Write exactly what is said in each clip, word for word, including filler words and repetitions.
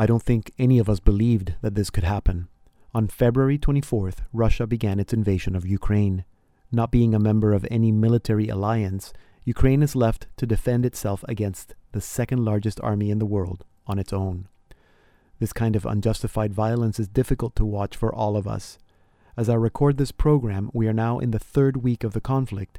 I don't think any of us believed that this could happen. On February twenty-fourth, Russia began its invasion of Ukraine. Not being a member of any military alliance, Ukraine is left to defend itself against the second largest army in the world on its own. This kind of unjustified violence is difficult to watch for all of us. As I record this program, we are now in the third week of the conflict,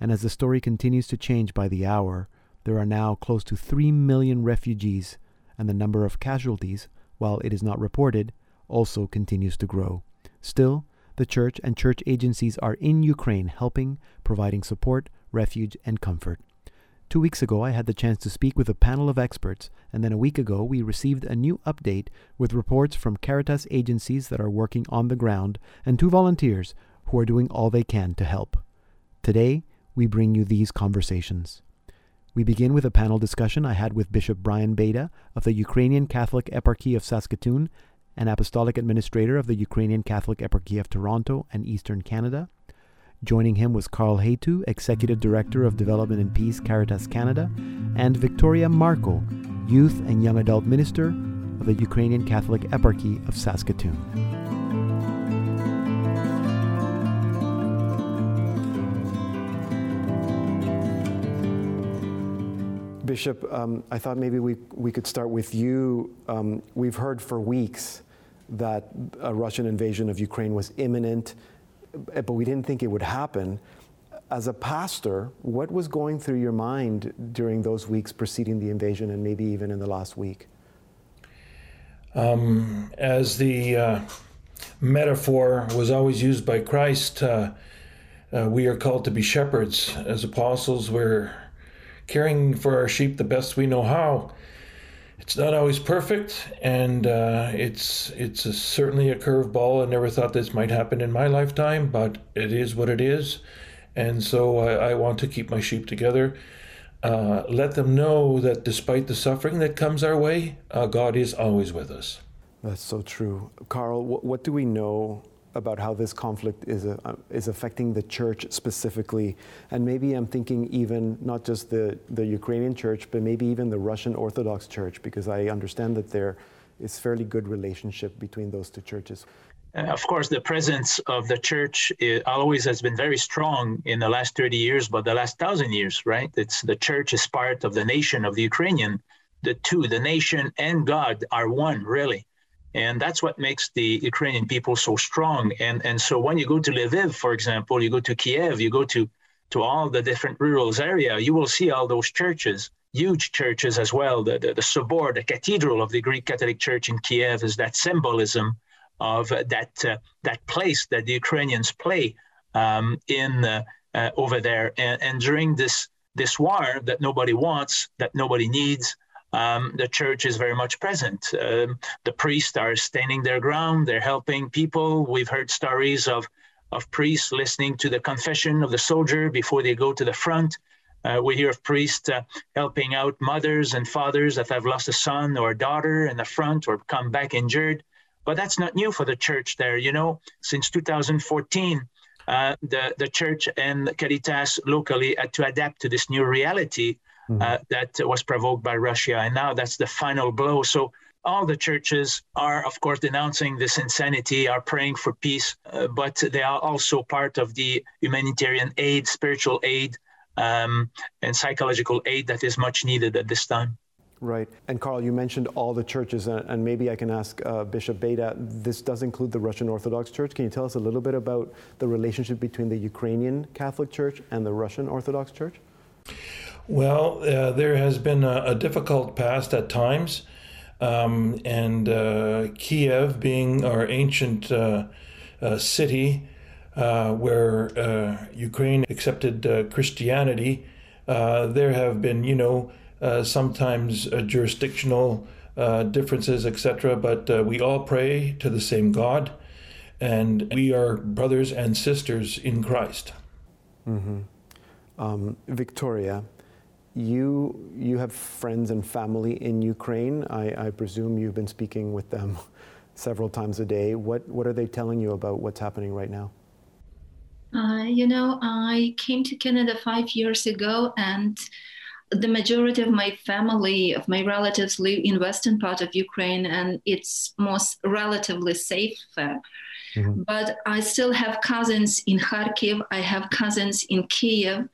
and as the story continues to change by the hour, there are now close to three million refugees, and the number of casualties, while it is not reported, also continues to grow. Still, the church and church agencies are in Ukraine helping, providing support, refuge, and comfort. Two weeks ago, I had the chance to speak with a panel of experts, and then a week ago, we received a new update with reports from Caritas agencies that are working on the ground and two volunteers who are doing all they can to help. Today, we bring you these conversations. We begin with a panel discussion I had with Bishop Brian Beda of the Ukrainian Catholic Eparchy of Saskatoon, an apostolic administrator of the Ukrainian Catholic Eparchy of Toronto and Eastern Canada. Joining him was Carl Hétu, Executive Director of Development and Peace, Caritas Canada, and Victoria Marko, Youth and Young Adult Minister of the Ukrainian Catholic Eparchy of Saskatoon. Bishop, um, I thought maybe we, we could start with you. Um, we've heard for weeks that a Russian invasion of Ukraine was imminent, but we didn't think it would happen. As a pastor, what was going through your mind during those weeks preceding the invasion and maybe even in the last week? Um, as the uh, metaphor was always used by Christ, uh, uh, we are called to be shepherds. As apostles, we're caring for our sheep the best we know how. It's not always perfect, and uh, it's it's a, certainly a curveball. I never thought this might happen in my lifetime, but it is what it is. And so I, I want to keep my sheep together. Uh, let them know that despite the suffering that comes our way, uh, God is always with us. That's so true. Carl, what, what do we know about how this conflict is uh, is affecting the church specifically? And maybe I'm thinking even not just the, the Ukrainian church, but maybe even the Russian Orthodox Church, because I understand that there is fairly good relationship between those two churches. And of course, the presence of the church always has been very strong in the last thirty years, but the last thousand years, right? It's the church is part of the nation of the Ukrainian. The two, the nation and God, are one, really. And that's what makes the Ukrainian people so strong. And and so when you go to Lviv, for example, you go to Kyiv, you go to, to all the different rural areas, you will see all those churches, huge churches as well. The, the, the Sobor, the cathedral of the Greek Catholic Church in Kyiv, is that symbolism of that uh, that place that the Ukrainians play um, in uh, uh, over there. And, and during this, this war that nobody wants, that nobody needs, Um, the church is very much present. Um, the priests are standing their ground. They're helping people. We've heard stories of, of priests listening to the confession of the soldier before they go to the front. Uh, we hear of priests uh, helping out mothers and fathers that have lost a son or a daughter in the front or come back injured. But that's not new for the church there. You know, since two thousand fourteen, uh, the, the church and Caritas locally had to adapt to this new reality Uh, that was provoked by Russia. And now that's the final blow. So all the churches are, of course, denouncing this insanity, are praying for peace, uh, but they are also part of the humanitarian aid, spiritual aid, um, and psychological aid that is much needed at this time. Right. And Carl, you mentioned all the churches, and, and maybe I can ask uh, Bishop Beda, this does include the Russian Orthodox Church. Can you tell us a little bit about the relationship between the Ukrainian Catholic Church and the Russian Orthodox Church? Well, uh, there has been a, a difficult past at times, um, and uh, Kiev being our ancient uh, uh, city uh, where uh, Ukraine accepted uh, Christianity, uh, there have been, you know, uh, sometimes uh, jurisdictional uh, differences, et cetera, but uh, we all pray to the same God, and we are brothers and sisters in Christ. Mm-hmm. Um, Victoria, you you have friends and family in Ukraine. I, I presume you've been speaking with them several times a day. What what are they telling you about what's happening right now? Uh, you know, I came to Canada five years ago, and the majority of my family, of my relatives, live in western part of Ukraine, and it's most relatively safe. Mm-hmm. But I still have cousins in Kharkiv. I have cousins in Kyiv,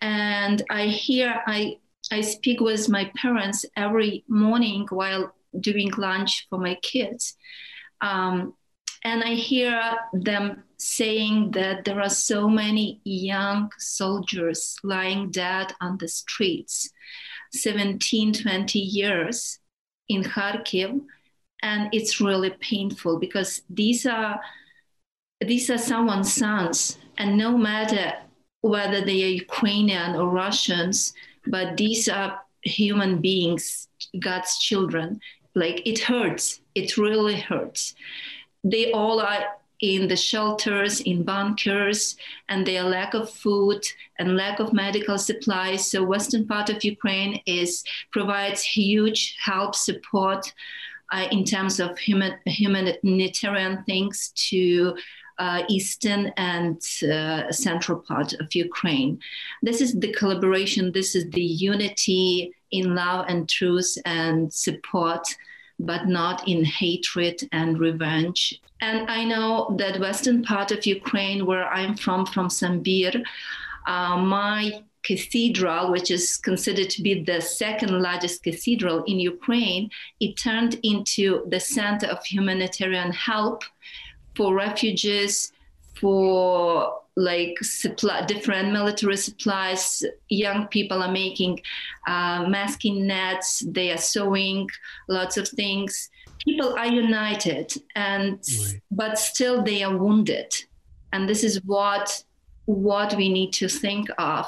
and I hear I I speak with my parents every morning while doing lunch for my kids, um, and I hear them saying that there are so many young soldiers lying dead on the streets, seventeen, twenty years in Kharkiv. And it's really painful because these are these are someone's sons, and no matter whether they are Ukrainian or Russians, but these are human beings, God's children. Like, it hurts, it really hurts. They all are in the shelters, in bunkers, and their lack of food and lack of medical supplies. So western part of Ukraine is provides huge help, support, Uh, in terms of human, humanitarian things to uh, eastern and uh, central part of Ukraine. This is the collaboration, this is the unity in love and truth and support, but not in hatred and revenge. And I know that western part of Ukraine, where I'm from, from Sambir, uh, my cathedral, which is considered to be the second largest cathedral in Ukraine, it turned into the center of humanitarian help for refugees, for like supply, different military supplies. Young people are making uh, masking nets, they are sewing lots of things. People are united, and right. But still they are wounded. And this is what, what we need to think of.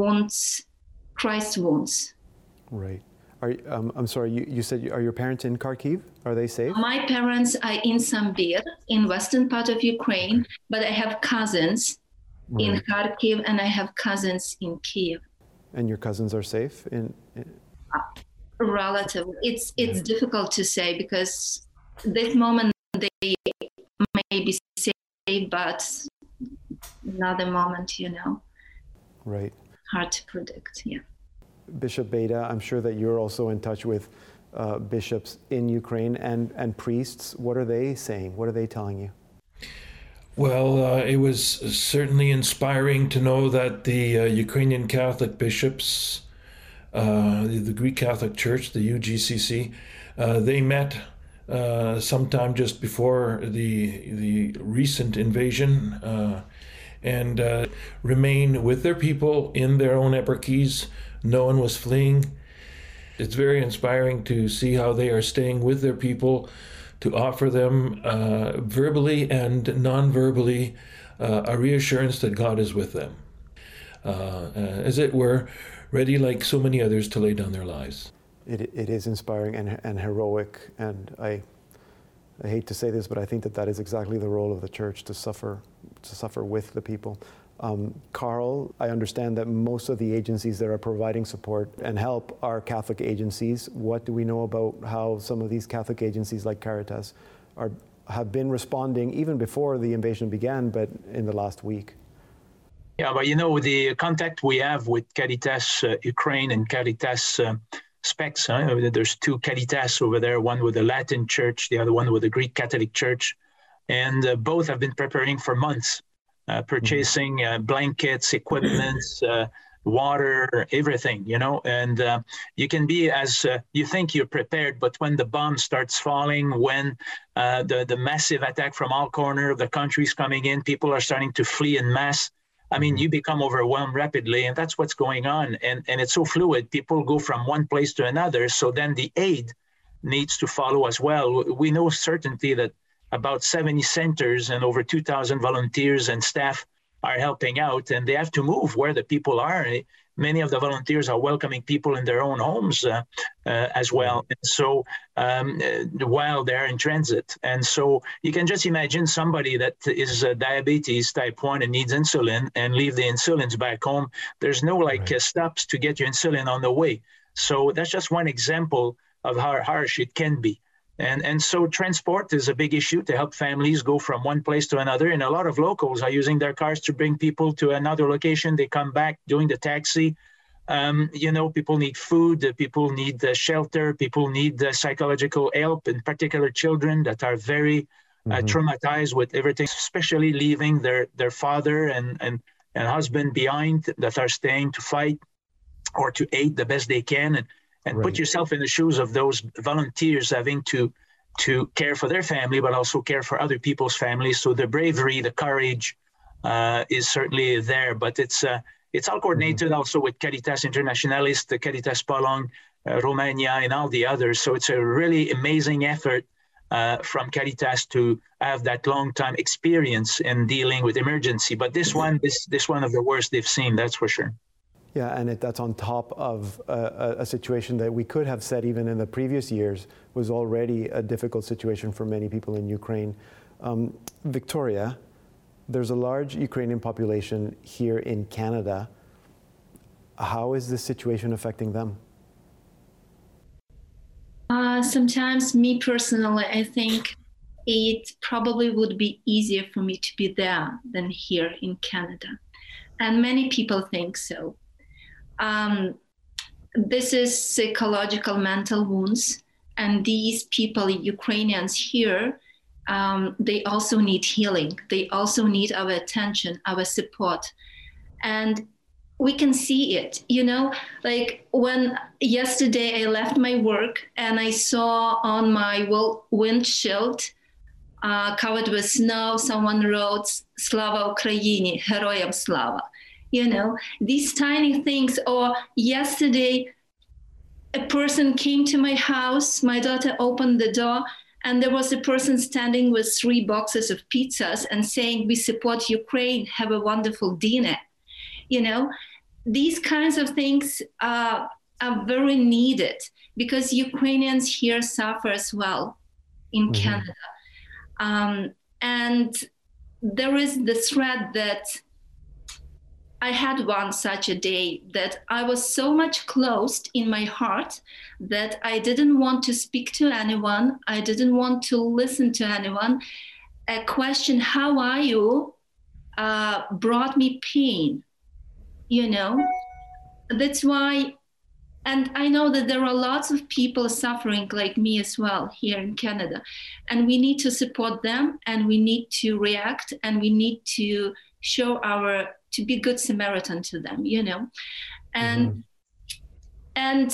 Wounds, Christ wounds. Right. Are, um, I'm sorry, you, you said, you, are your parents in Kharkiv? Are they safe? My parents are in Sambir, in western part of Ukraine, okay. But I have cousins right. in Kharkiv, and I have cousins in Kyiv. And your cousins are safe? In, in... Uh, relative. It's, it's yeah. difficult to say, because this moment they may be safe, but another moment, you know. Right. Hard to predict, yeah. Bishop Beda, I'm sure that you're also in touch with uh, bishops in Ukraine and, and priests. What are they saying? What are they telling you? Well, uh, it was certainly inspiring to know that the uh, Ukrainian Catholic bishops, uh, the, the Greek Catholic Church, the U G C C, uh, they met uh, sometime just before the, the recent invasion, uh, and uh, remain with their people in their own eparchies. No one was fleeing. It's very inspiring to see how they are staying with their people, to offer them uh, verbally and non-verbally uh, a reassurance that God is with them. Uh, uh, as it were, ready like so many others to lay down their lives. It, it is inspiring and, and heroic, and I, I hate to say this, but I think that that is exactly the role of the church, to suffer to suffer with the people. Um, Carl, I understand that most of the agencies that are providing support and help are Catholic agencies. What do we know about how some of these Catholic agencies like Caritas are have been responding even before the invasion began, but in the last week? Yeah, but you know, the contact we have with Caritas uh, Ukraine and Caritas uh, Specs, huh? There's two Caritas over there, one with the Latin Church, the other one with the Greek Catholic Church. And uh, both have been preparing for months, uh, purchasing uh, blankets, equipment, uh, water, everything, you know. And uh, you can be as uh, you think you're prepared, but when the bomb starts falling, when uh, the, the massive attack from all corners of the country is coming in, people are starting to flee en masse. I mean, you become overwhelmed rapidly, and that's what's going on. And, and it's so fluid. People go from one place to another. So then the aid needs to follow as well. We know certainty that about seventy centers and over two thousand volunteers and staff are helping out, and they have to move where the people are. Many of the volunteers are welcoming people in their own homes uh, uh, as well. And so um, uh, while they're in transit. And so you can just imagine somebody that is uh, diabetes type one and needs insulin and leave the insulins back home. There's no like right. uh, stops to get your insulin on the way. So that's just one example of how harsh it can be. And and so transport is a big issue to help families go from one place to another. And a lot of locals are using their cars to bring people to another location. They come back doing the taxi Um, you know, people need food, people need uh, shelter, people need uh, psychological help, in particular children that are very uh, mm-hmm. traumatized with everything, especially leaving their, their father and, and, and husband behind, that are staying to fight or to aid the best they can. And, and right. put yourself in the shoes of those volunteers having to to care for their family, but also care for other people's families. So the bravery, the courage uh, is certainly there, but it's... Uh, It's all coordinated mm-hmm. also with Caritas Internationalis, the Caritas Poland, uh, Romania, and all the others. So it's a really amazing effort uh, from Caritas to have that long-time experience in dealing with emergency. But this one, this this one of the worst they've seen, that's for sure. Yeah, and it, that's on top of uh, a situation that we could have said even in the previous years was already a difficult situation for many people in Ukraine. Um, Victoria, there's a large Ukrainian population here in Canada. How is this situation affecting them? Uh, sometimes, me personally, I think it probably would be easier for me to be there than here in Canada. And many people think so. Um, this is psychological, mental wounds. And these people, Ukrainians here, Um, they also need healing. They also need our attention, our support. And we can see it, you know, like when yesterday I left my work and I saw on my windshield uh, covered with snow, someone wrote, "Slava Ukraini, Heroyam Slava." You know, these tiny things. Or yesterday, a person came to my house, my daughter opened the door, and there was a person standing with three boxes of pizzas and saying, "We support Ukraine, have a wonderful dinner." You know, these kinds of things are, are very needed because Ukrainians here suffer as well in mm-hmm. Canada. Um, and there is the threat that I had one such a day that I was so much closed in my heart that I didn't want to speak to anyone. I didn't want to listen to anyone. A question, "How are you?" uh, brought me pain, you know? That's why, and I know that there are lots of people suffering like me as well here in Canada, and we need to support them, and we need to react, and we need to show our, to be good Samaritan to them, you know. And mm-hmm. and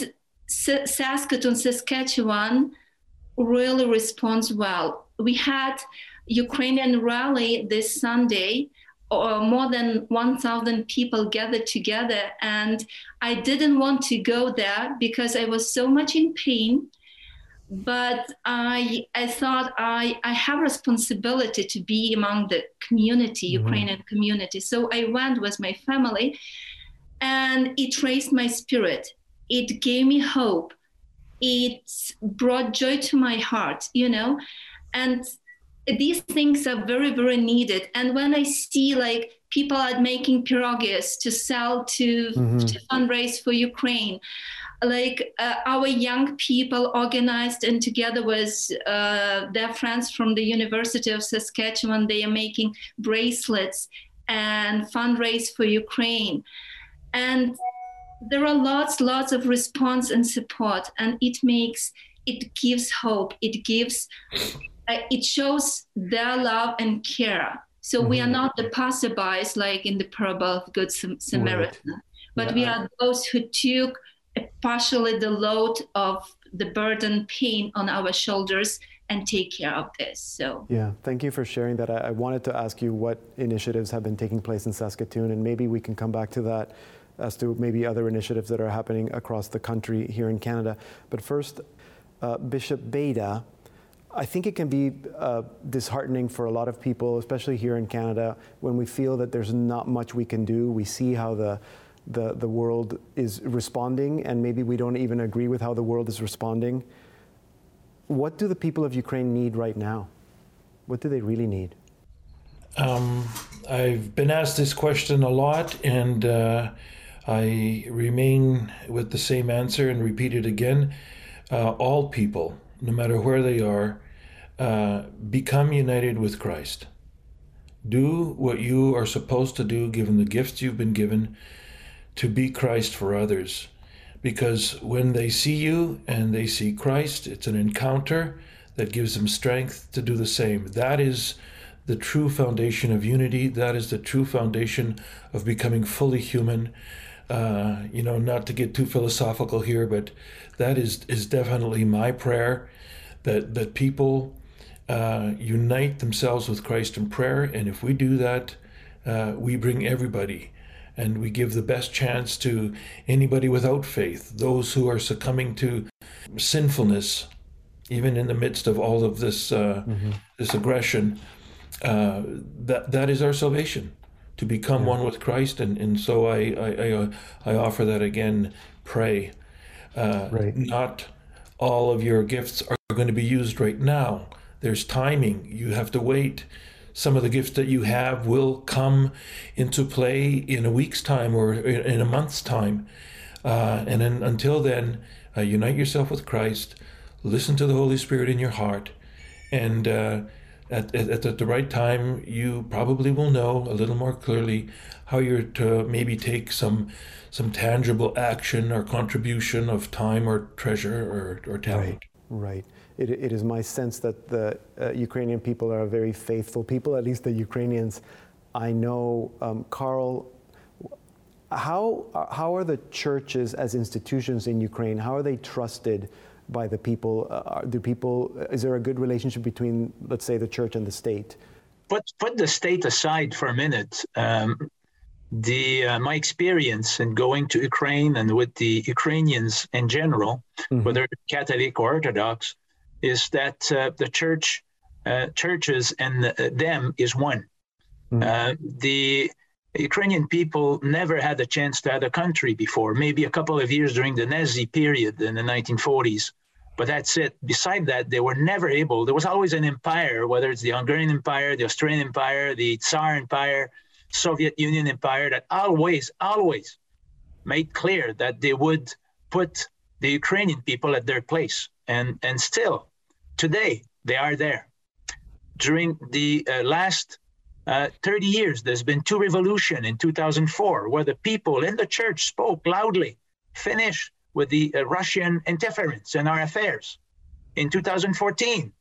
S- Saskatoon, Saskatchewan really responds well. We had Ukrainian rally this Sunday, or more than one thousand people gathered together, and I didn't want to go there because I was so much in pain, but I I thought I, I have responsibility to be among the community, mm-hmm. Ukrainian community. So I went with my family, and it raised my spirit. It gave me hope. It brought joy to my heart, you know? And these things are very, very needed. And when I see like people are making pierogies to sell to, mm-hmm. to fundraise for Ukraine, like uh, our young people organized and together with uh, their friends from the University of Saskatchewan, they are making bracelets and fundraise for Ukraine. And there are lots, lots of response and support, and it makes, it gives hope. It gives, uh, it shows their love and care. So mm-hmm. we are not the passerbys like in the parable of Good Sam- Samaritan, right. but yeah. we are those who took partially the load of the burden, pain on our shoulders, and take care of this. So yeah, thank you for sharing that. I, I wanted to ask you what initiatives have been taking place in Saskatoon, and maybe we can come back to that as to maybe other initiatives that are happening across the country here in Canada. But first, uh, Bishop Beda, I think it can be uh, disheartening for a lot of people, especially here in Canada, when we feel that there's not much we can do. We see how the The, the world is responding, and maybe we don't even agree with how the world is responding. What do the people of Ukraine need right now? What do they really need? Um, I've been asked this question a lot, and uh, I remain with the same answer and repeat it again. Uh, all people, no matter where they are, uh, become united with Christ. Do what you are supposed to do, given the gifts you've been given, to be Christ for others. Because when they see you and they see Christ, it's an encounter that gives them strength to do the same. That is the true foundation of unity. That is the true foundation of becoming fully human. Uh, you know, not to get too philosophical here, but that is, is definitely my prayer, that, that people uh, unite themselves with Christ in prayer. And if we do that, uh, we bring everybody. And we give the best chance to anybody without faith, those who are succumbing to sinfulness, even in the midst of all of this uh, mm-hmm. this aggression. Uh, that that is our salvation, to become yeah. one with Christ. And, and so I I, I I offer that again. Pray. Uh, right. Not all of your gifts are going to be used right now. There's timing. You have to wait. Some of the gifts that you have will come into play in a week's time or in a month's time. Uh, and then, until then, uh, unite yourself with Christ, listen to the Holy Spirit in your heart, and uh, at, at, at the right time, you probably will know a little more clearly how you're to maybe take some some tangible action or contribution of time or treasure or, or talent. Right, right. It, it is my sense that the uh, Ukrainian people are a very faithful people, at least the Ukrainians I know. Um, Carl, how, how are the churches as institutions in Ukraine, how are they trusted by the people? Uh, do people, is there a good relationship between, let's say, the church and the state? Put, put the state aside for a minute. Um, the uh, my experience in going to Ukraine and with the Ukrainians in general, mm-hmm. whether Catholic or Orthodox, is that uh, the church, uh, churches and the, them is one. Mm-hmm. Uh, the Ukrainian people never had a chance to have a country before, maybe a couple of years during the Nazi period in the nineteen forties, but that's it. Beside that, they were never able, there was always an empire, whether it's the Hungarian Empire, the Austrian Empire, the Tsar Empire, Soviet Union Empire, that always, always made clear that they would put the Ukrainian people at their place. And, and still, today, they are there. During the uh, last uh, thirty years, there's been two revolutions in two thousand four, where the people in the church spoke loudly, finish with the uh, Russian interference in our affairs. In two thousand fourteen,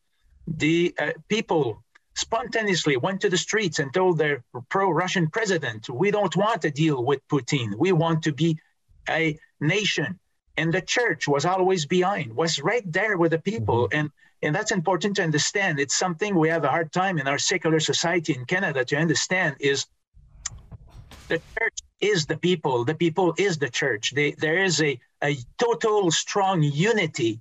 the uh, people spontaneously went to the streets and told their pro-Russian president, we don't want to deal with Putin. We want to be a nation. And the church was always behind, was right there with the people. Mm-hmm. And, and that's important to understand. It's something we have a hard time in our secular society in Canada to understand, is the church is the people. The people is the church. They, there is a, a total strong unity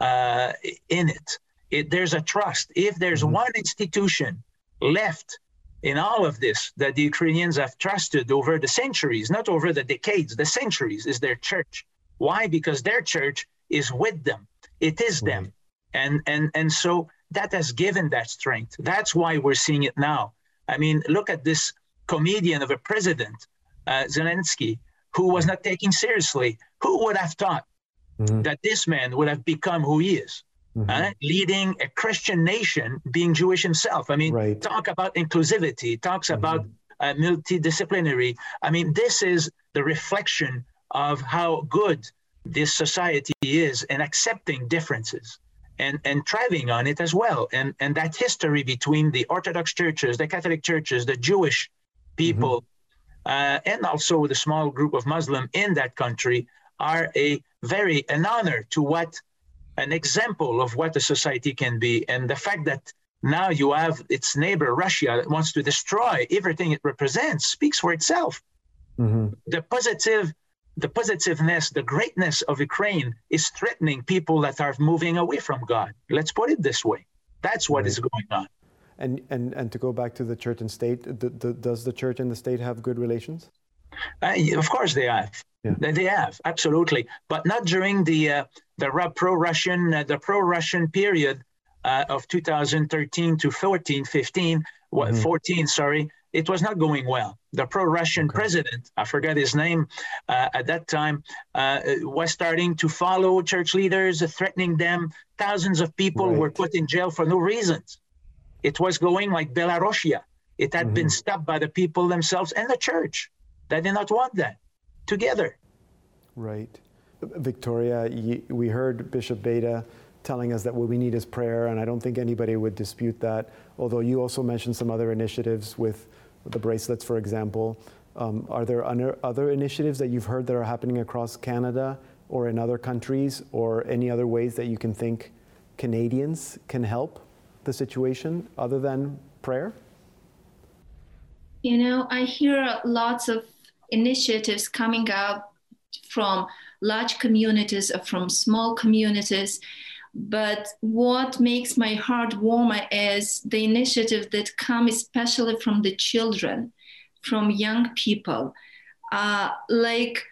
uh, in it. it. There's a trust. If there's mm-hmm. one institution left in all of this that the Ukrainians have trusted over the centuries, not over the decades, the centuries, is their church. Why? Because their church is with them. It is them. And, and, and so that has given that strength. That's why we're seeing it now. I mean, look at this comedian of a president, uh, Zelensky, who was not taken seriously. Who would have thought mm-hmm. that this man would have become who he is, mm-hmm. uh, leading a Christian nation, being Jewish himself? I mean, right. talk about inclusivity, talks mm-hmm. about uh, multidisciplinary. I mean, this is the reflection of how good this society is in accepting differences and, and thriving on it as well. And, and that history between the Orthodox churches, the Catholic churches, the Jewish people, mm-hmm. uh, and also the small group of Muslim in that country are a very, an honor to what, an example of what a society can be. And the fact that now you have its neighbor, Russia, that wants to destroy everything it represents, speaks for itself. Mm-hmm. The positive The positiveness, the greatness of Ukraine is threatening people that are moving away from God. Let's put it this way. That's what right. is going on. And, and and to go back to the church and state, the, the, does the church and the state have good relations? Uh, of course they have. Yeah. They have, absolutely. But not during the uh, the pro-Russian uh, the pro-Russian period uh, of two thousand thirteen to fourteen, fifteen, mm-hmm. fourteen, sorry. It was not going well. The pro-Russian okay. president, I forgot his name uh, at that time, uh, was starting to follow church leaders, threatening them. Thousands of people right. were put in jail for no reasons. It was going like Belarusia. It had mm-hmm. been stopped by the people themselves and the church. They did not want that. together. Right. Victoria, we heard Bishop Beda telling us that what we need is prayer, and I don't think anybody would dispute that, although you also mentioned some other initiatives with the bracelets, for example. Um, are there other initiatives that you've heard that are happening across Canada or in other countries, or any other ways that you can think Canadians can help the situation other than prayer? You know, I hear lots of initiatives coming up from large communities or from small communities. But what makes my heart warmer is the initiative that come especially from the children, from young people. Uh, like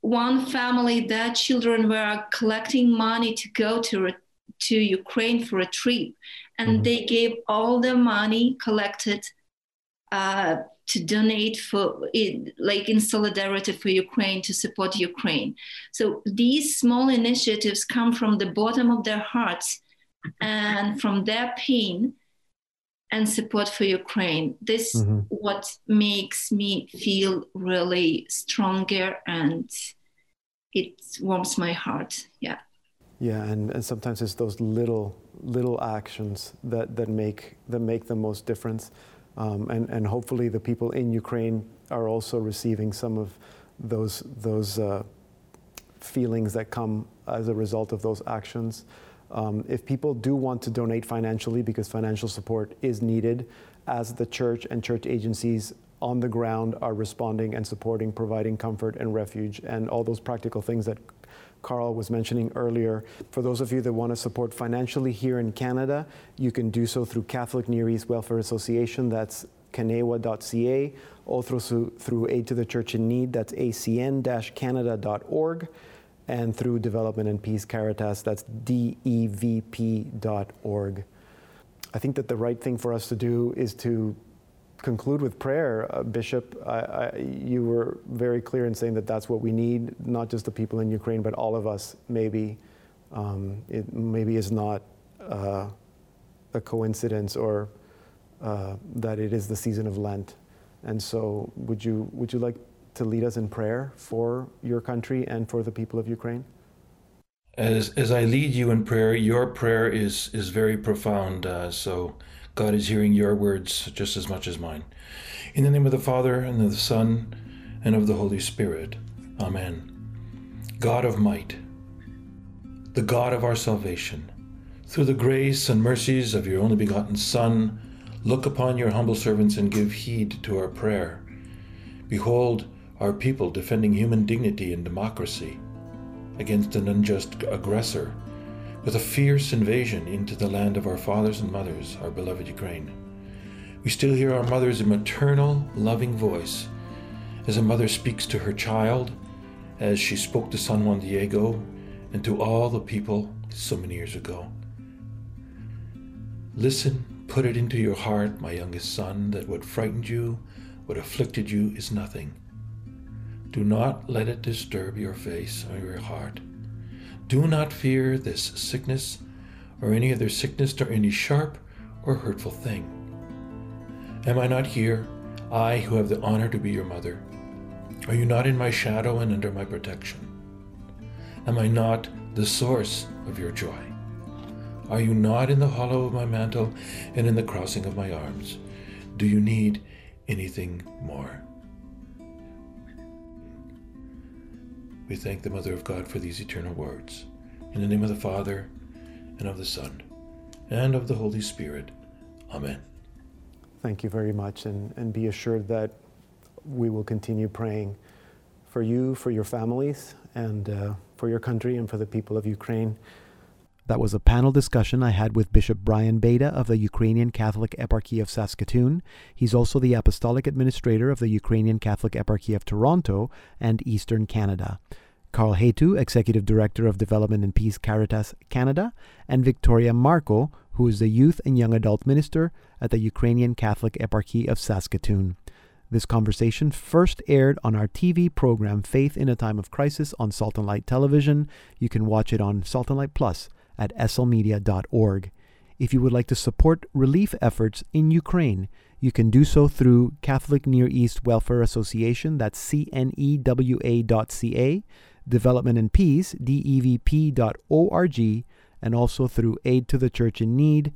one family, their children were collecting money to go to, re- to Ukraine for a trip. And mm-hmm. they gave all the money collected uh, to donate for it, like in solidarity for Ukraine, to support Ukraine. So these small initiatives come from the bottom of their hearts and from their pain and support for Ukraine. This mm-hmm. what makes me feel really stronger, and it warms my heart. Yeah. Yeah, and, and sometimes it's those little little actions that, that make that make the most difference. Um, and, and hopefully the people in Ukraine are also receiving some of those those uh, feelings that come as a result of those actions. Um, if people do want to donate financially, because financial support is needed, as the church and church agencies on the ground are responding and supporting, providing comfort and refuge, and all those practical things that Carl was mentioning earlier. For those of you that want to support financially here in Canada, you can do so through Catholic Near East Welfare Association, that's C N E W A dot C A, also through Aid to the Church in Need, that's A C N Canada dot org, and through Development and Peace Caritas, that's D E V P dot org. I think that the right thing for us to do is to conclude with prayer. uh, Bishop, I, I, you were very clear in saying that that's what we need, not just the people in Ukraine, but all of us. Maybe um, it maybe is not uh, a coincidence, or uh, that it is the season of Lent. And so would you would you like to lead us in prayer for your country and for the people of Ukraine? As as I lead you in prayer, your prayer is, is very profound, uh, so God is hearing your words just as much as mine. In the name of the Father, and of the Son, and of the Holy Spirit. Amen. God of might, the God of our salvation, through the grace and mercies of your only begotten Son, look upon your humble servants and give heed to our prayer. Behold our people defending human dignity and democracy against an unjust aggressor, with a fierce invasion into the land of our fathers and mothers, our beloved Ukraine. We still hear our mother's maternal, loving voice, as a mother speaks to her child, as she spoke to San Juan Diego and to all the people so many years ago. Listen, put it into your heart, my youngest son, that what frightened you, what afflicted you, is nothing. Do not let it disturb your face or your heart. Do not fear this sickness, or any other sickness, or any sharp or hurtful thing. Am I not here, I who have the honor to be your mother? Are you not in my shadow and under my protection? Am I not the source of your joy? Are you not in the hollow of my mantle and in the crossing of my arms? Do you need anything more? We thank the Mother of God for these eternal words. In the name of the Father, and of the Son, and of the Holy Spirit. Amen. Thank you very much, and, and be assured that we will continue praying for you, for your families, and uh, for your country, and for the people of Ukraine. That was a panel discussion I had with Bishop Brian Beda of the Ukrainian Catholic Eparchy of Saskatoon. He's also the Apostolic Administrator of the Ukrainian Catholic Eparchy of Toronto and Eastern Canada. Carl Hétu, Executive Director of Development and Peace Caritas Canada, and Victoria Marko, who is the Youth and Young Adult Minister at the Ukrainian Catholic Eparchy of Saskatoon. This conversation first aired on our T V program Faith in a Time of Crisis on Salt and Light Television. You can watch it on Salt and Light Plus at S L media dot org. If you would like to support relief efforts in Ukraine, you can do so through Catholic Near East Welfare Association, that's C N E W A dot C A, Development and Peace, D E V P dot org, and also through Aid to the Church in Need,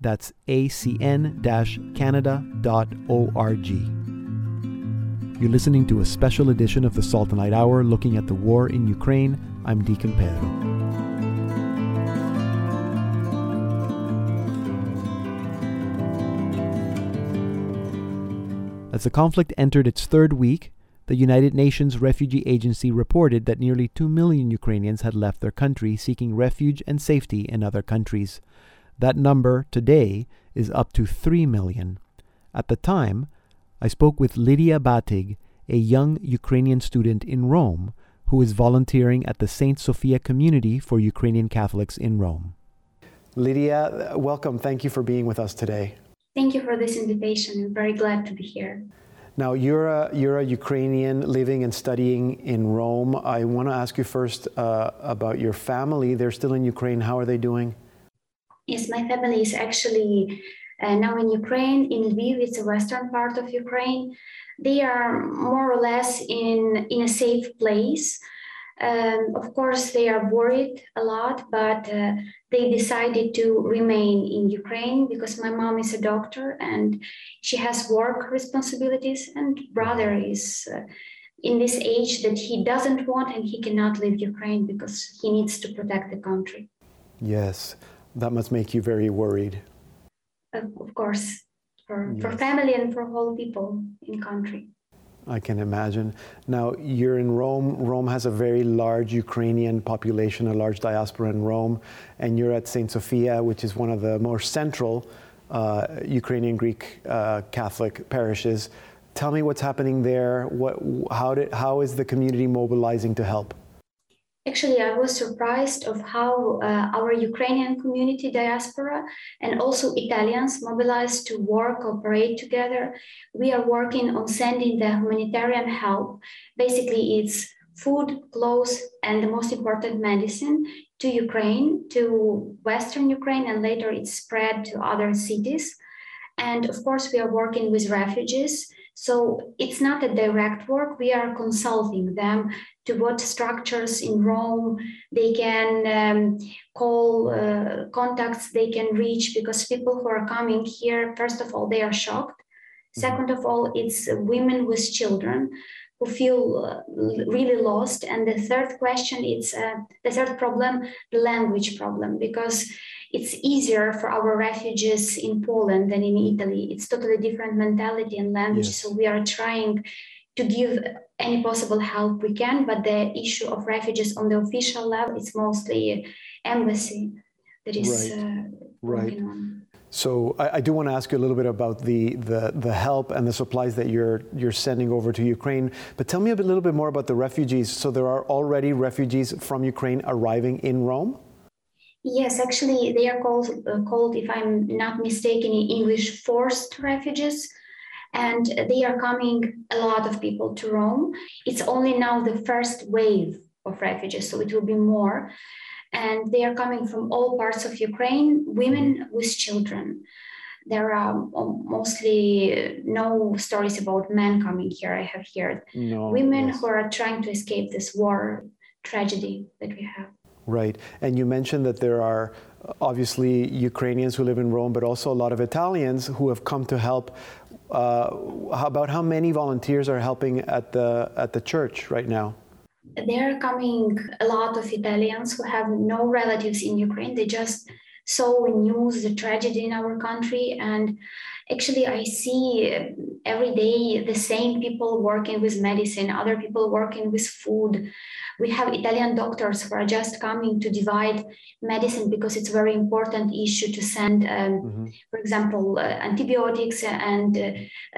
that's A C N dash Canada dot org. You're listening to a special edition of the Salt and Light Hour, looking at the war in Ukraine. I'm Deacon Pedro. As the conflict entered its third week, the United Nations Refugee Agency reported that nearly two million Ukrainians had left their country seeking refuge and safety in other countries. That number today is up to three million. At the time, I spoke with Lydia Batig, a young Ukrainian student in Rome, who is volunteering at the Saint Sophia community for Ukrainian Catholics in Rome. Lydia, welcome. Thank you for being with us today. Thank you for this invitation. I'm very glad to be here. Now, you're a, you're a Ukrainian living and studying in Rome. I want to ask you first uh, about your family. They're still in Ukraine. How are they doing? Yes, my family is actually uh, now in Ukraine, in Lviv. It's a western part of Ukraine. They are more or less in, in a safe place. Um, of course, they are worried a lot, but uh, they decided to remain in Ukraine because my mom is a doctor and she has work responsibilities, and brother is uh, in this age that he doesn't want and he cannot leave Ukraine because he needs to protect the country. Yes, that must make you very worried. Uh, of course, for, yes. for family and for all people in country. I can imagine. Now, you're in Rome. Rome has a very large Ukrainian population, a large diaspora in Rome, and you're at Saint Sophia, which is one of the more central uh, Ukrainian Greek uh, Catholic parishes. Tell me what's happening there. What? How did? How is the community mobilizing to help? Actually, I was surprised of how uh, our Ukrainian community diaspora and also Italians mobilized to work, cooperate together. We are working on sending the humanitarian help. Basically, it's food, clothes, and the most important medicine to Ukraine, to Western Ukraine, and later it's spread to other cities. And of course, we are working with refugees. So it's not a direct work. We are consulting them to what structures in Rome they can um, call, uh, contacts they can reach, because people who are coming here, first of all, they are shocked. Second of all, it's women with children who feel uh, really lost. And the third question, it's uh, the third problem, the language problem, because it's easier for our refugees in Poland than in Italy. It's totally different mentality and language. Yes. So we are trying to give any possible help we can, but the issue of refugees on the official level, it's mostly embassy that is right. Uh, right. working on. So I, I do want to ask you a little bit about the, the, the help and the supplies that you're you're sending over to Ukraine. But tell me a bit, little bit more about the refugees. So there are already refugees from Ukraine arriving in Rome? Yes, actually, they are called, uh, called, if I'm not mistaken, in English, forced refugees. And they are coming, a lot of people, to Rome. It's only now the first wave of refugees, so it will be more. And they are coming from all parts of Ukraine, women with children. There are mostly no stories about men coming here, I have heard. No, women yes. who are trying to escape this war tragedy that we have. Right. And you mentioned that there are obviously Ukrainians who live in Rome, but also a lot of Italians who have come to help. Uh, how about how many volunteers are helping at the at the church right now? There are coming a lot of Italians who have no relatives in Ukraine. They just saw in news the tragedy in our country. And actually, I see every day the same people working with medicine, other people working with food. We have Italian doctors who are just coming to divide medicine because it's a very important issue to send, um, mm-hmm. for example, uh, antibiotics and uh,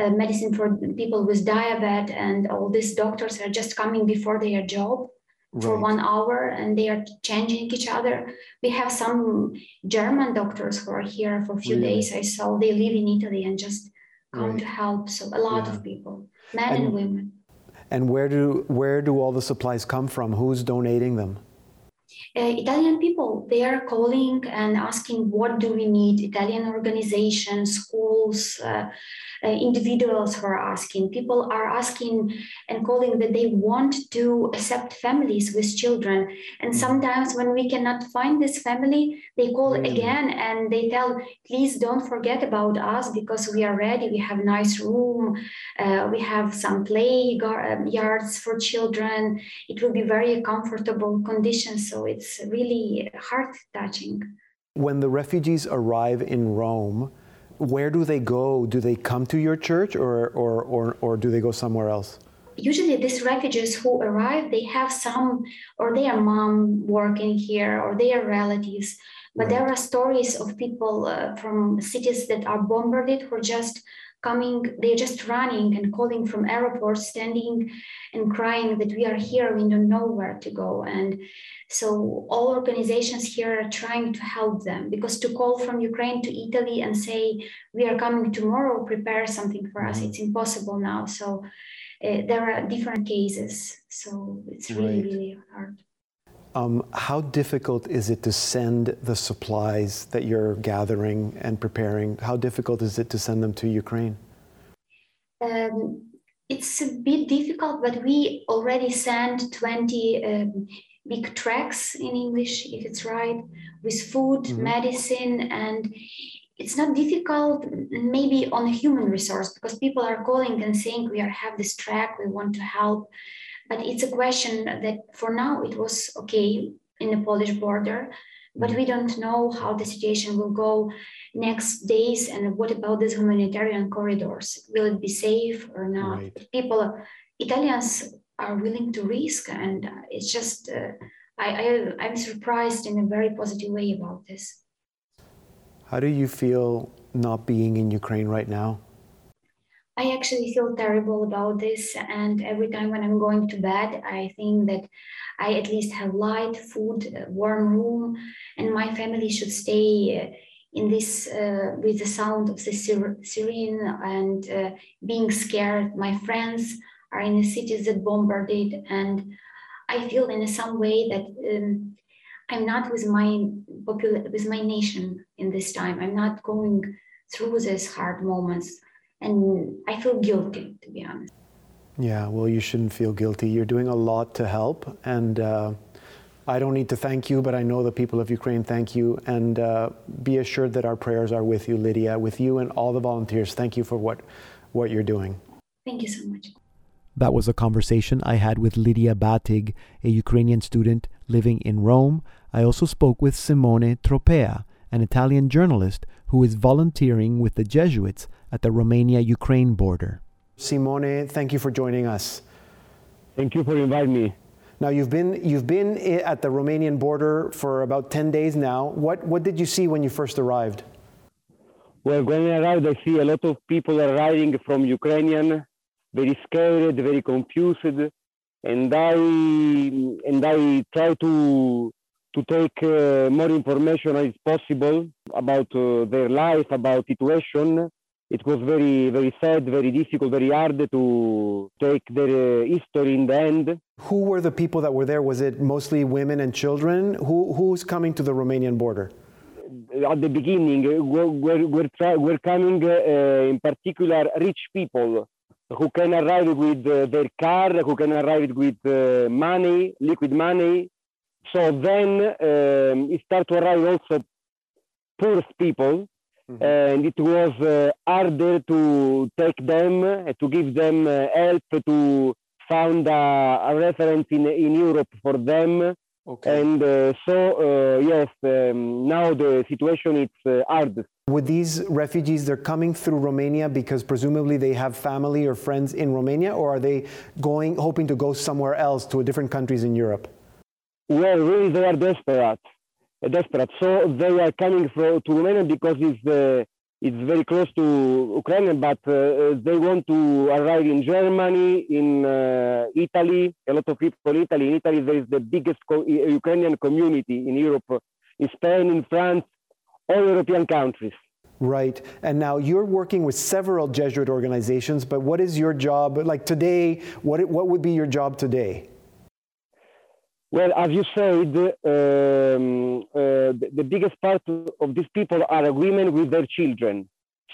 uh, medicine for people with diabetes. And all these doctors are just coming before their job. Right. For one hour, and they are changing each other. We have some German doctors who are here for a few really? days. I saw they live in Italy and just come right. to help. So a lot yeah. of people, men and, and women. And where do where do all the supplies come from? Who's donating them? Uh, Italian people, they are calling and asking, what do we need? Italian organizations, schools, uh, uh, individuals who are asking. People are asking and calling that they want to accept families with children. And sometimes when we cannot find this family, they call again and they tell, please don't forget about us because we are ready. We have a nice room. Uh, we have some play gar- yards for children. It will be very comfortable conditions. So it's really heart-touching. When the refugees arrive in Rome, where do they go? Do they come to your church or, or, or, or do they go somewhere else? Usually these refugees who arrive, they have some, or their mom working here, or their relatives. But right. There are stories of people uh, from cities that are bombarded who are just coming, they're just running and calling from airports, standing and crying that we are here, we don't know where to go. And so all organizations here are trying to help them, because to call from Ukraine to Italy and say, we are coming tomorrow, prepare something for us, it's impossible now. So uh, there are different cases. So it's really, right. really hard. Um, how difficult is it to send the supplies that you're gathering and preparing? How difficult is it to send them to Ukraine? Um, it's a bit difficult, but we already sent twenty um, big trucks, in English, if it's right, with food, mm-hmm. medicine, and it's not difficult maybe on a human resource, because people are calling and saying, we are, have this track, we want to help. But it's a question that for now it was okay in the Polish border, but we don't know how the situation will go next days. And what about these humanitarian corridors? Will it be safe or not? Right. People, Italians are willing to risk. And it's just, uh, I, I, I'm surprised in a very positive way about this. How do you feel not being in Ukraine right now? I actually feel terrible about this, and every time when I'm going to bed, I think that I at least have light, food, warm room, and my family should stay in this uh, with the sound of the siren and uh, being scared. My friends are in the cities that bombarded, and I feel in some way that um, I'm not with my popul- with my nation in this time. I'm not going through these hard moments. And I feel guilty, to be honest. Yeah, well, you shouldn't feel guilty. You're doing a lot to help. And uh, I don't need to thank you, but I know the people of Ukraine thank you. And uh, be assured that our prayers are with you, Lydia, with you and all the volunteers. Thank you for what, what you're doing. Thank you so much. That was a conversation I had with Lydia Batig, a Ukrainian student living in Rome. I also spoke with Simone Tropea, an Italian journalist who is volunteering with the Jesuits at the Romania-Ukraine border. Simone, thank you for joining us. Thank you for inviting me. Now, you've been you've been at the Romanian border for about ten days now. What what did you see when you first arrived? Well, when I arrived, I see a lot of people arriving from Ukrainian, very scared, very confused, and I and I try to to take uh, more information as possible about uh, their life, about situation. It was very, very sad, very difficult, very hard to take their uh, history in the end. Who were the people that were there? Was it mostly women and children? Who Who's coming to the Romanian border? At the beginning, we're, we're, we're, try, we're coming uh, in particular rich people who can arrive with uh, their car, who can arrive with uh, money, liquid money. So then um, it started to arrive also poor people. Mm-hmm. And it was uh, harder to take them, uh, to give them uh, help, to find uh, a reference in, in Europe for them. Okay. And uh, so, uh, yes, um, now the situation is uh, hard. Would these refugees, they're coming through Romania because presumably they have family or friends in Romania, or are they going, hoping to go somewhere else to different countries in Europe? Well, really, they are desperate. Desperate. So they are coming from, to Romania because it's uh, it's very close to Ukraine, but uh, they want to arrive in Germany, in uh, Italy. A lot of people in Italy. In Italy, there is the biggest co- Ukrainian community in Europe, in Spain, in France, all European countries. Right. And now you're working with several Jesuit organizations, but what is your job? Like today, what what would be your job today? Well, as you said, um, uh, the, the biggest part of these people are women with their children.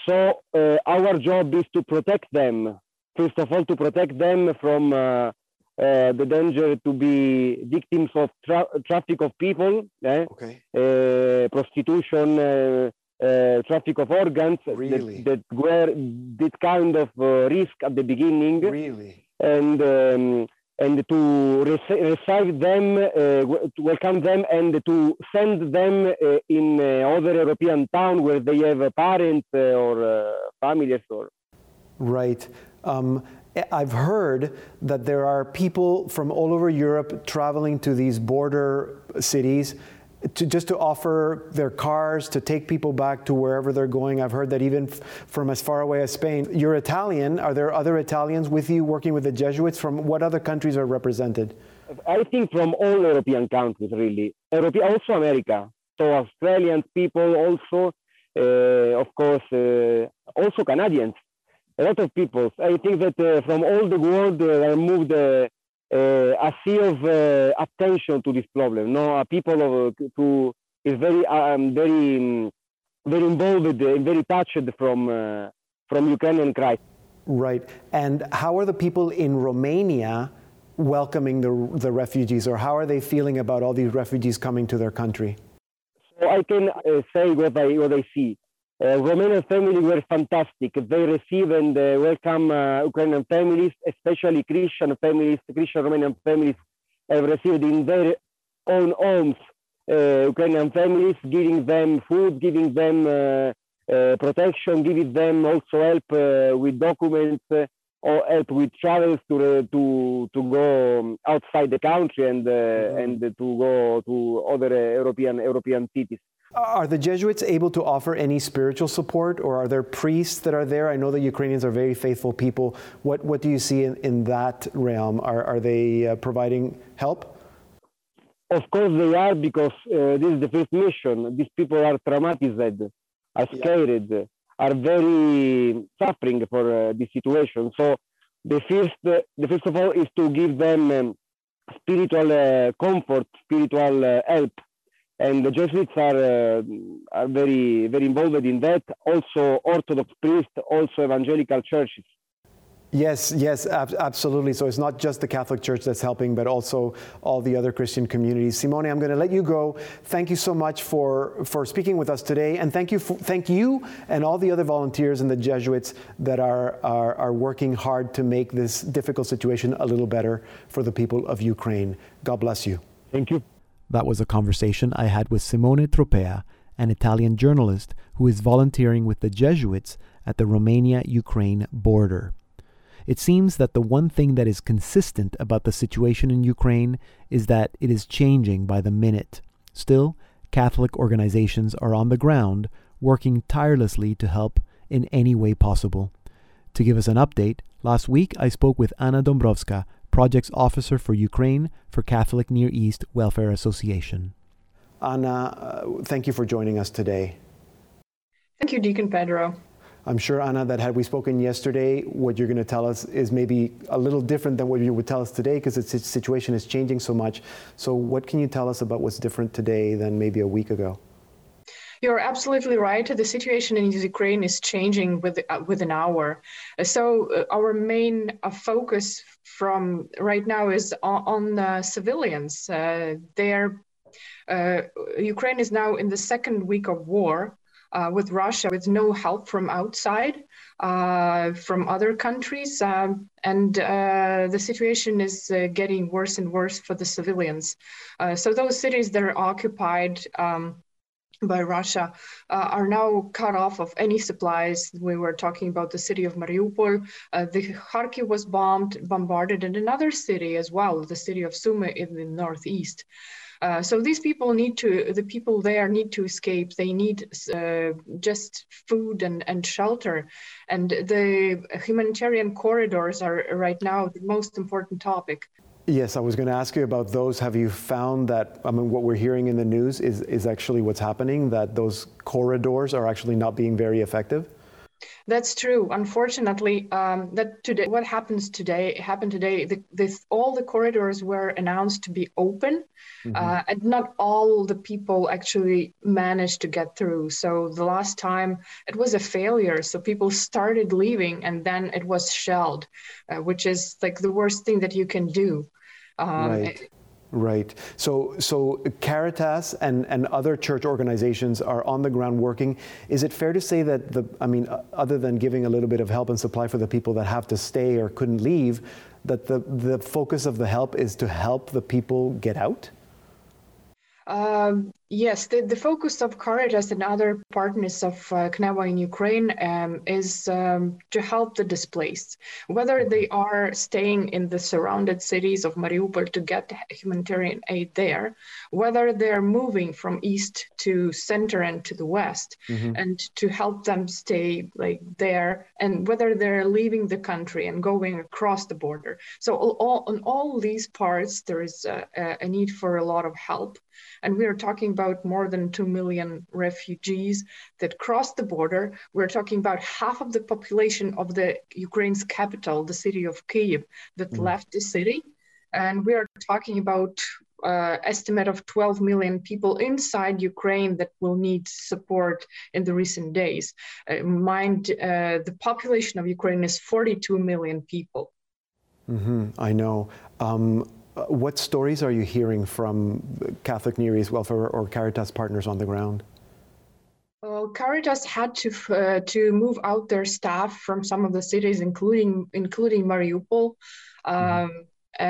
So uh, our job is to protect them. First of all, to protect them from uh, uh, the danger to be victims of tra traffic of people, eh? Okay. uh, prostitution, uh, uh, traffic of organs, really? that, that were this kind of uh, risk at the beginning. Really? And, um, and to receive them, uh, to welcome them, and to send them uh, in uh, other European town where they have a parent uh, or uh, families. Or... Right. Um, I've heard that there are people from all over Europe traveling to these border cities to, just to offer their cars, to take people back to wherever they're going. I've heard that even f from as far away as Spain. You're Italian. Are there other Italians with you working with the Jesuits? From what other countries are represented? I think from all European countries, really. Europe, also America. So Australian people also, uh, of course, uh, also Canadians. A lot of people. I think that uh, from all the world uh, are moved uh, uh, a sea of uh, attention to this problem. No, uh, people of, uh, to is very, um, very, um, very involved, uh, very touched from uh, from Ukrainian crisis. Right. And how are the people in Romania welcoming the the refugees, or how are they feeling about all these refugees coming to their country? So I can uh, say what I what I see. Uh, Romanian families were fantastic. They receive and uh, welcome uh, Ukrainian families, especially Christian families. Christian Romanian families have received in their own homes uh, Ukrainian families, giving them food, giving them uh, uh, protection, giving them also help uh, with documents uh, or help with travels to uh, to to go outside the country and uh, mm-hmm. and to go to other uh, European European cities. Are the Jesuits able to offer any spiritual support, or are there priests that are there? I know the Ukrainians are very faithful people. What what do you see in, in that realm? Are, are they uh, providing help? Of course they are, because uh, this is the first mission. These people are traumatized, are scared, yeah. are very suffering for uh, this situation. So the first, uh, the first of all is to give them um, spiritual uh, comfort, spiritual uh, help. And the Jesuits are, uh, are very, very involved in that. Also Orthodox priests, also evangelical churches. Yes, yes, ab absolutely. So it's not just the Catholic Church that's helping, but also all the other Christian communities. Simone, I'm going to let you go. Thank you so much for, for speaking with us today. And thank you, for, thank you and all the other volunteers and the Jesuits that are, are, are working hard to make this difficult situation a little better for the people of Ukraine. God bless you. Thank you. That was a conversation I had with Simone Tropea, an Italian journalist who is volunteering with the Jesuits at the Romania-Ukraine border. It seems that the one thing that is consistent about the situation in Ukraine is that it is changing by the minute. Still, Catholic organizations are on the ground working tirelessly to help in any way possible. To give us an update, last week I spoke with Anna Dombrovska, Projects Officer for Ukraine for Catholic Near East Welfare Association. Anna, uh, thank you for joining us today. Thank you, Deacon Pedro. I'm sure, Anna, that had we spoken yesterday, what you're going to tell us is maybe a little different than what you would tell us today, because the situation is changing so much. So what can you tell us about what's different today than maybe a week ago? You're absolutely right. The situation in Ukraine is changing with, uh, with an hour. So uh, our main uh, focus from right now is on, on uh, civilians. Uh, they're, uh, Ukraine is now in the second week of war uh, with Russia, with no help from outside, uh, from other countries. Um, and uh, the situation is uh, getting worse and worse for the civilians. Uh, so those cities that are occupied um, by Russia uh, are now cut off of any supplies. We were talking about the city of Mariupol. Uh, the Kharkiv was bombed, bombarded, and another city as well, the city of Sumy in the northeast. Uh, so these people need to, the people there need to escape. They need uh, just food and, and shelter. And the humanitarian corridors are right now the most important topic. Yes, I was going to ask you about those. Have you found that, I mean, what we're hearing in the news is, is actually what's happening, that those corridors are actually not being very effective? That's true. Unfortunately, um, that today, what happens today happened today. The, this, all the corridors were announced to be open, mm-hmm. uh, and not all the people actually managed to get through. So the last time it was a failure. So people started leaving, and then it was shelled, uh, which is like the worst thing that you can do. Um, right. It, Right. So so Caritas and, and other church organizations are on the ground working. Is it fair to say that, the I mean, other than giving a little bit of help and supply for the people that have to stay or couldn't leave, that the, the focus of the help is to help the people get out? Um, yes, the, the focus of Caritas and other partners of uh, C N E W A in Ukraine um, is um, to help the displaced, whether they are staying in the surrounded cities of Mariupol to get humanitarian aid there, whether they're moving from east to center and to the west, mm-hmm. and to help them stay like there, and whether they're leaving the country and going across the border. So all, all, on all these parts, there is a, a need for a lot of help. And we are talking about more than two million refugees that crossed the border. We're talking about half of the population of the Ukraine's capital, the city of Kyiv, that mm. left the city. And we are talking about uh, estimate of twelve million people inside Ukraine that will need support in the recent days. Uh, mind, uh, the population of Ukraine is forty-two million people. Mm-hmm. I know. Um, Uh, what stories are you hearing from Catholic Near East Welfare or Caritas partners on the ground? Well, Caritas had to uh, to move out their staff from some of the cities, including including Mariupol, um, mm-hmm.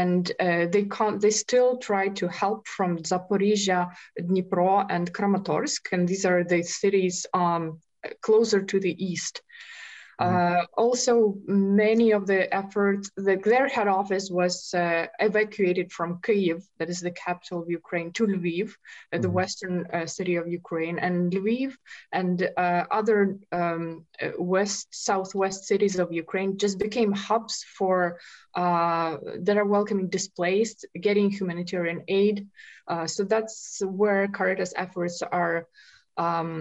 and uh, they can't. They still try to help from Zaporizhia, Dnipro, and Kramatorsk, and these are the cities um, closer to the east. Uh, also, many of the efforts, the, their head office was uh, evacuated from Kyiv, that is the capital of Ukraine, to Lviv, mm-hmm. the western uh, city of Ukraine. And Lviv and uh, other um, west, southwest cities of Ukraine just became hubs for uh, that are welcoming displaced, getting humanitarian aid. Uh, so that's where Caritas efforts are Um,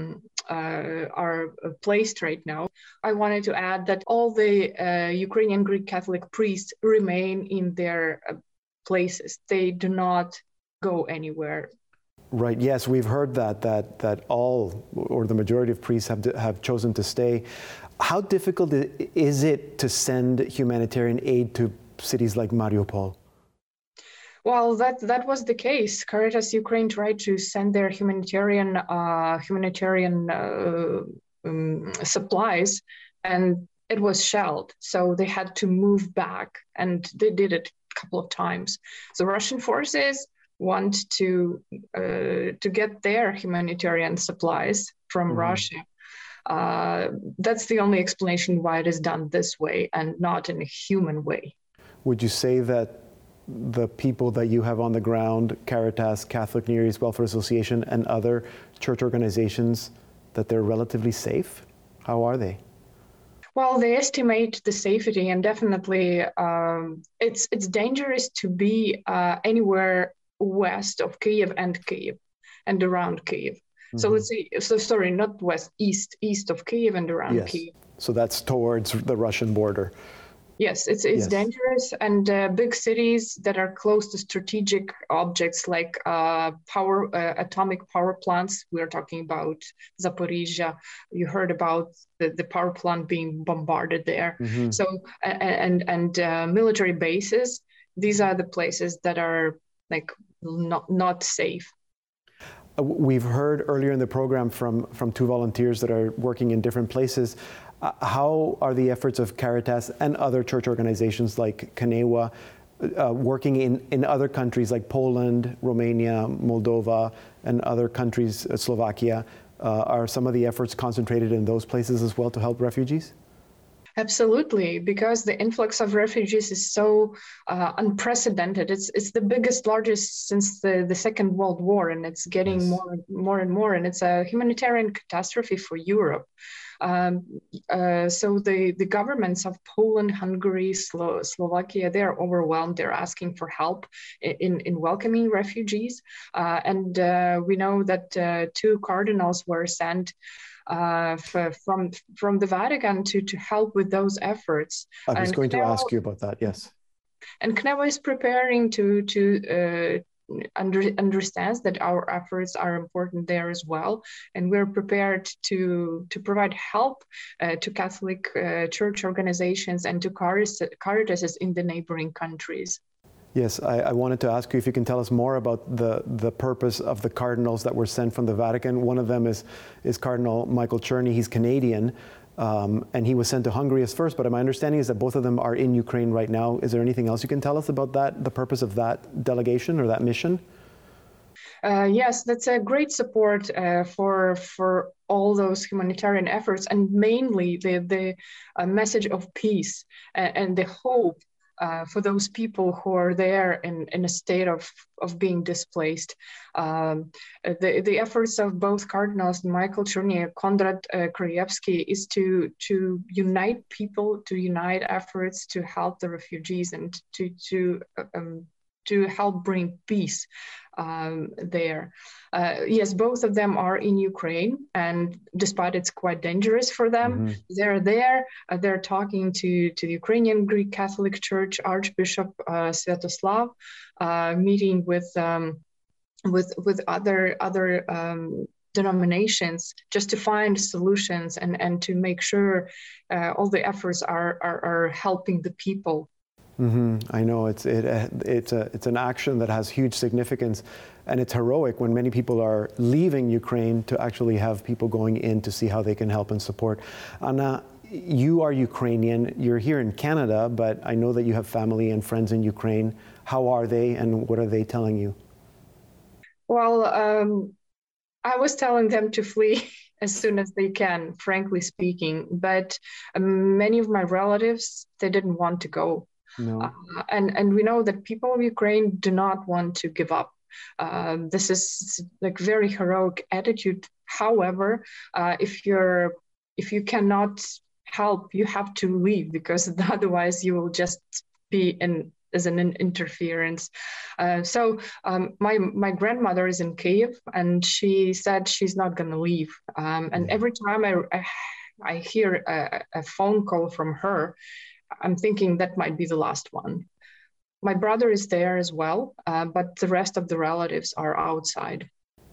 uh, are placed right now. I wanted to add that all the uh, Ukrainian Greek Catholic priests remain in their uh, places. They do not go anywhere. Right. Yes, we've heard that that that all or the majority of priests have to, have chosen to stay. How difficult is it to send humanitarian aid to cities like Mariupol? Well, that, that was the case. Caritas Ukraine tried to send their humanitarian uh, humanitarian uh, um, supplies, and it was shelled. So they had to move back, and they did it a couple of times. So Russian forces want to uh, to get their humanitarian supplies from mm-hmm. Russia. Uh, that's the only explanation why it is done this way and not in a human way. Would you say that the people that you have on the ground, Caritas, Catholic Near East Welfare Association, and other church organizations, that they're relatively safe? How are they? Well, they estimate the safety, and definitely um, it's it's dangerous to be uh, anywhere west of Kyiv and Kyiv and around Kyiv. Mm-hmm. So let's say, so sorry, not west, east, east of Kyiv and around yes. Kyiv. So that's towards the Russian border. Yes, it's it's yes. dangerous, and uh, big cities that are close to strategic objects like uh, power, uh, atomic power plants. We are talking about Zaporizhia. You heard about the, the power plant being bombarded there. Mm-hmm. So and and uh, military bases. These are the places that are like not not safe. We've heard earlier in the program from from two volunteers that are working in different places. Uh, how are the efforts of Caritas and other church organizations like C N E W A uh, working in, in other countries like Poland, Romania, Moldova, and other countries, uh, Slovakia? Uh, are some of the efforts concentrated in those places as well to help refugees? Absolutely, because the influx of refugees is so uh, unprecedented. It's it's the biggest, largest since the, the Second World War, and it's getting yes. more, more and more, and it's a humanitarian catastrophe for Europe. Um, uh, so the, the governments of Poland, Hungary, Slo- Slovakia, they are overwhelmed. They're asking for help in, in welcoming refugees. Uh, and uh, we know that uh, two cardinals were sent uh, f from from the Vatican to to help with those efforts. I was and going to ask you about that. Yes. And CNEWA is preparing to to. Uh, Under, understands that our efforts are important there as well, and we're prepared to to provide help uh, to Catholic uh, church organizations and to Caritas in the neighboring countries. Yes, I, I wanted to ask you if you can tell us more about the, the purpose of the cardinals that were sent from the Vatican. One of them is, is Cardinal Michael Czerny. He's Canadian, um, and he was sent to Hungary as first, but my understanding is that both of them are in Ukraine right now. Is there anything else you can tell us about that, the purpose of that delegation or that mission? Uh, yes, that's a great support uh, for for all those humanitarian efforts, and mainly the, the uh, message of peace and, and the hope Uh, for those people who are there in, in a state of, of being displaced. Um, the, the efforts of both Cardinals, Michael Czerny and Konrad uh, Kryevsky, is to, to unite people, to unite efforts to help the refugees and to, to, um, to help bring peace um, there. Uh, yes, both of them are in Ukraine, and despite it's quite dangerous for them, mm-hmm. they're there, uh, they're talking to, to the Ukrainian Greek Catholic Church Archbishop uh, Sviatoslav, uh, meeting with, um, with, with other, other um, denominations, just to find solutions and, and to make sure uh, all the efforts are, are, are helping the people. Mm-hmm. I know it's it it's a it's an action that has huge significance, and it's heroic when many people are leaving Ukraine to actually have people going in to see how they can help and support. Anna, you are Ukrainian. You're here in Canada, but I know that you have family and friends in Ukraine. How are they, and what are they telling you? Well, um, I was telling them to flee as soon as they can, frankly speaking. But many of my relatives, they didn't want to go. No. Uh, and, and we know that people of Ukraine do not want to give up. Uh, this is like very heroic attitude. However, uh, if you're if you cannot help, you have to leave, because otherwise you will just be in as an interference. Uh, so um, my my grandmother is in Kyiv, and she said she's not going to leave. Um, and yeah. every time I I, I hear a, a phone call from her, I'm thinking that might be the last one. My brother is there as well, uh, but the rest of the relatives are outside.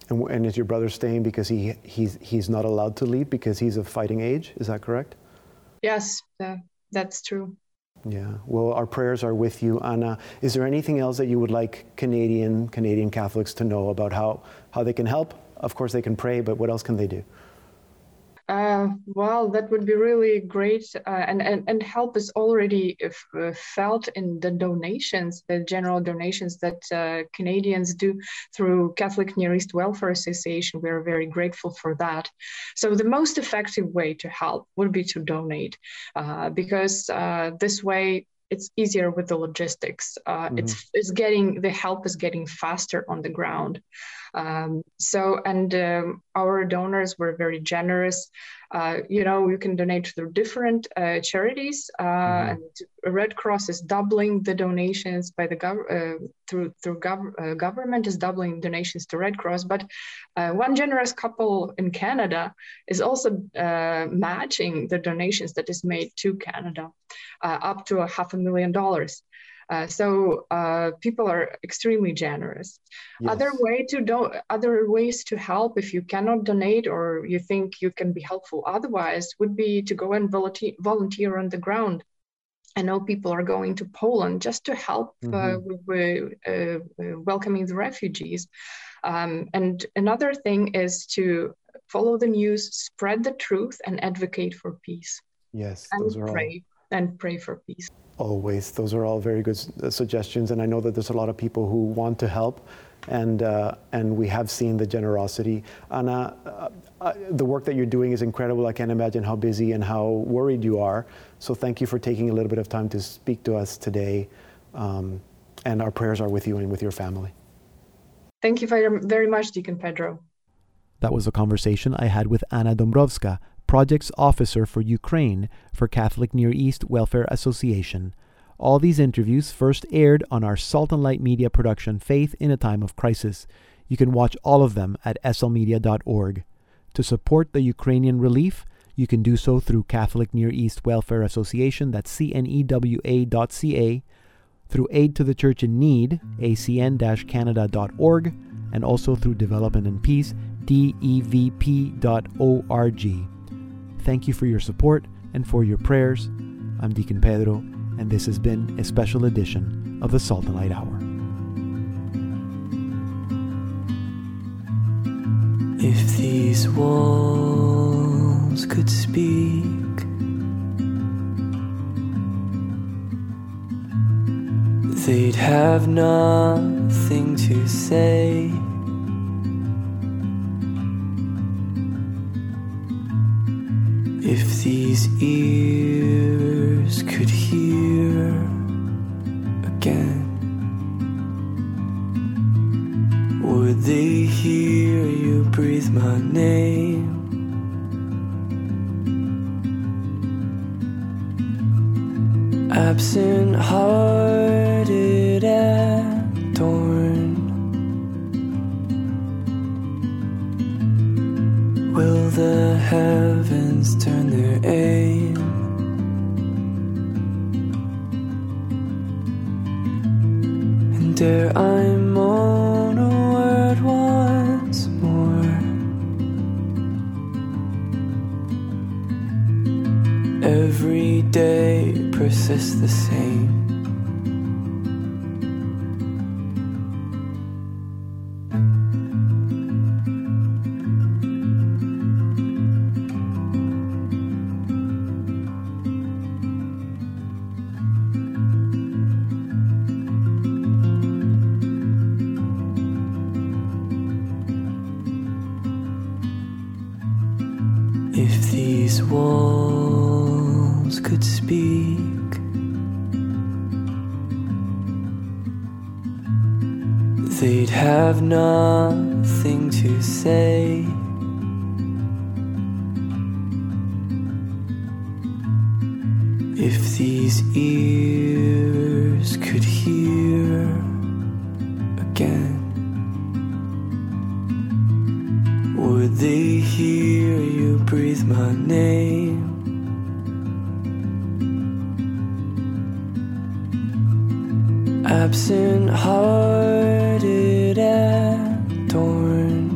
And, and is your brother staying because he he's he's not allowed to leave because he's of fighting age? Is that correct? Yes, uh, that's true. Yeah. Well, our prayers are with you, Anna. Is there anything else that you would like Canadian Canadian Catholics to know about how how they can help? Of course, they can pray, but what else can they do? Uh, well, that would be really great, uh, and, and, and help is already if, uh, felt in the donations, the general donations that uh, Canadians do through Catholic Near East Welfare Association. We are very grateful for that. So the most effective way to help would be to donate, uh, because uh, this way it's easier with the logistics. Uh, mm-hmm. It's it's getting the help is getting faster on the ground. Um, so and um, our donors were very generous. Uh, you know, you can donate through different uh, charities. Uh, mm-hmm. And Red Cross is doubling the donations by the gov- uh, through through gov- uh, government is doubling donations to Red Cross. But uh, one generous couple in Canada is also uh, matching the donations that is made to Canada, uh, up to a half a million dollars. Uh, so uh, people are extremely generous. Yes. Other way to do, other ways to help if you cannot donate or you think you can be helpful otherwise would be to go and volunteer, volunteer on the ground. I know people are going to Poland just to help mm-hmm. uh, with, uh, uh, welcoming the refugees. Um, and another thing is to follow the news, spread the truth, and advocate for peace. Yes, and those are pray, all. And pray for peace. Always. Those are all very good suggestions, and I know that there's a lot of people who want to help, and uh, and we have seen the generosity. Anna, uh, uh, the work that you're doing is incredible. I can't imagine how busy and how worried you are, so thank you for taking a little bit of time to speak to us today, um, and our prayers are with you and with your family. Thank you very, very much, Deacon Pedro. That was a conversation I had with Anna Dombrovska, Projects Officer for Ukraine for Catholic Near East Welfare Association. All these interviews first aired on our Salt and Light Media production, Faith in a Time of Crisis. You can watch all of them at S L media dot org. To support the Ukrainian relief, you can do so through Catholic Near East Welfare Association, that's C N E W A dot C A, through Aid to the Church in Need, A C N dash Canada dot org, and also through Development and Peace, D E V P dot org. Thank you for your support and for your prayers. I'm Deacon Pedro, and this has been a special edition of the Salt and Light Hour. If these walls could speak, they'd have nothing to say. If these ears could hear again, would they hear you breathe my name? Absent-hearted and torn, will the heavens turn their aim? And dare I moan a word once more? Every day persists the same. If these walls could speak, they'd have nothing to say. If these ears could hear again, would they hear you breathe my name? Absent-hearted and torn,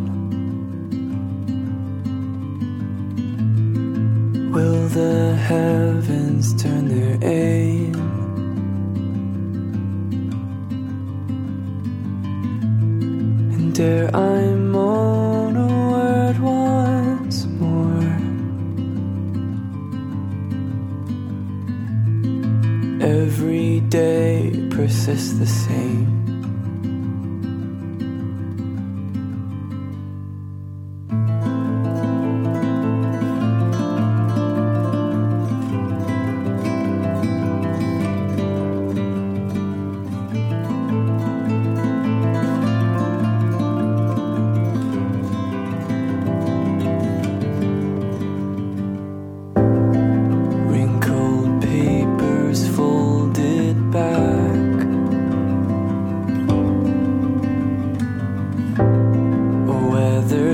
will the heavens turn their aim? And dare I moan a word once more? Every day persists the same.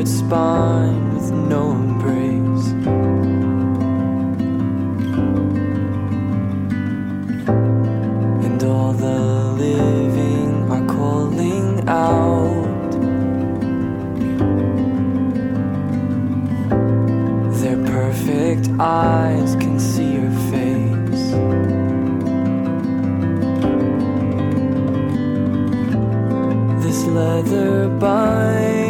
Spine with no embrace, and all the living are calling out their perfect eyes can see your face. This leather bind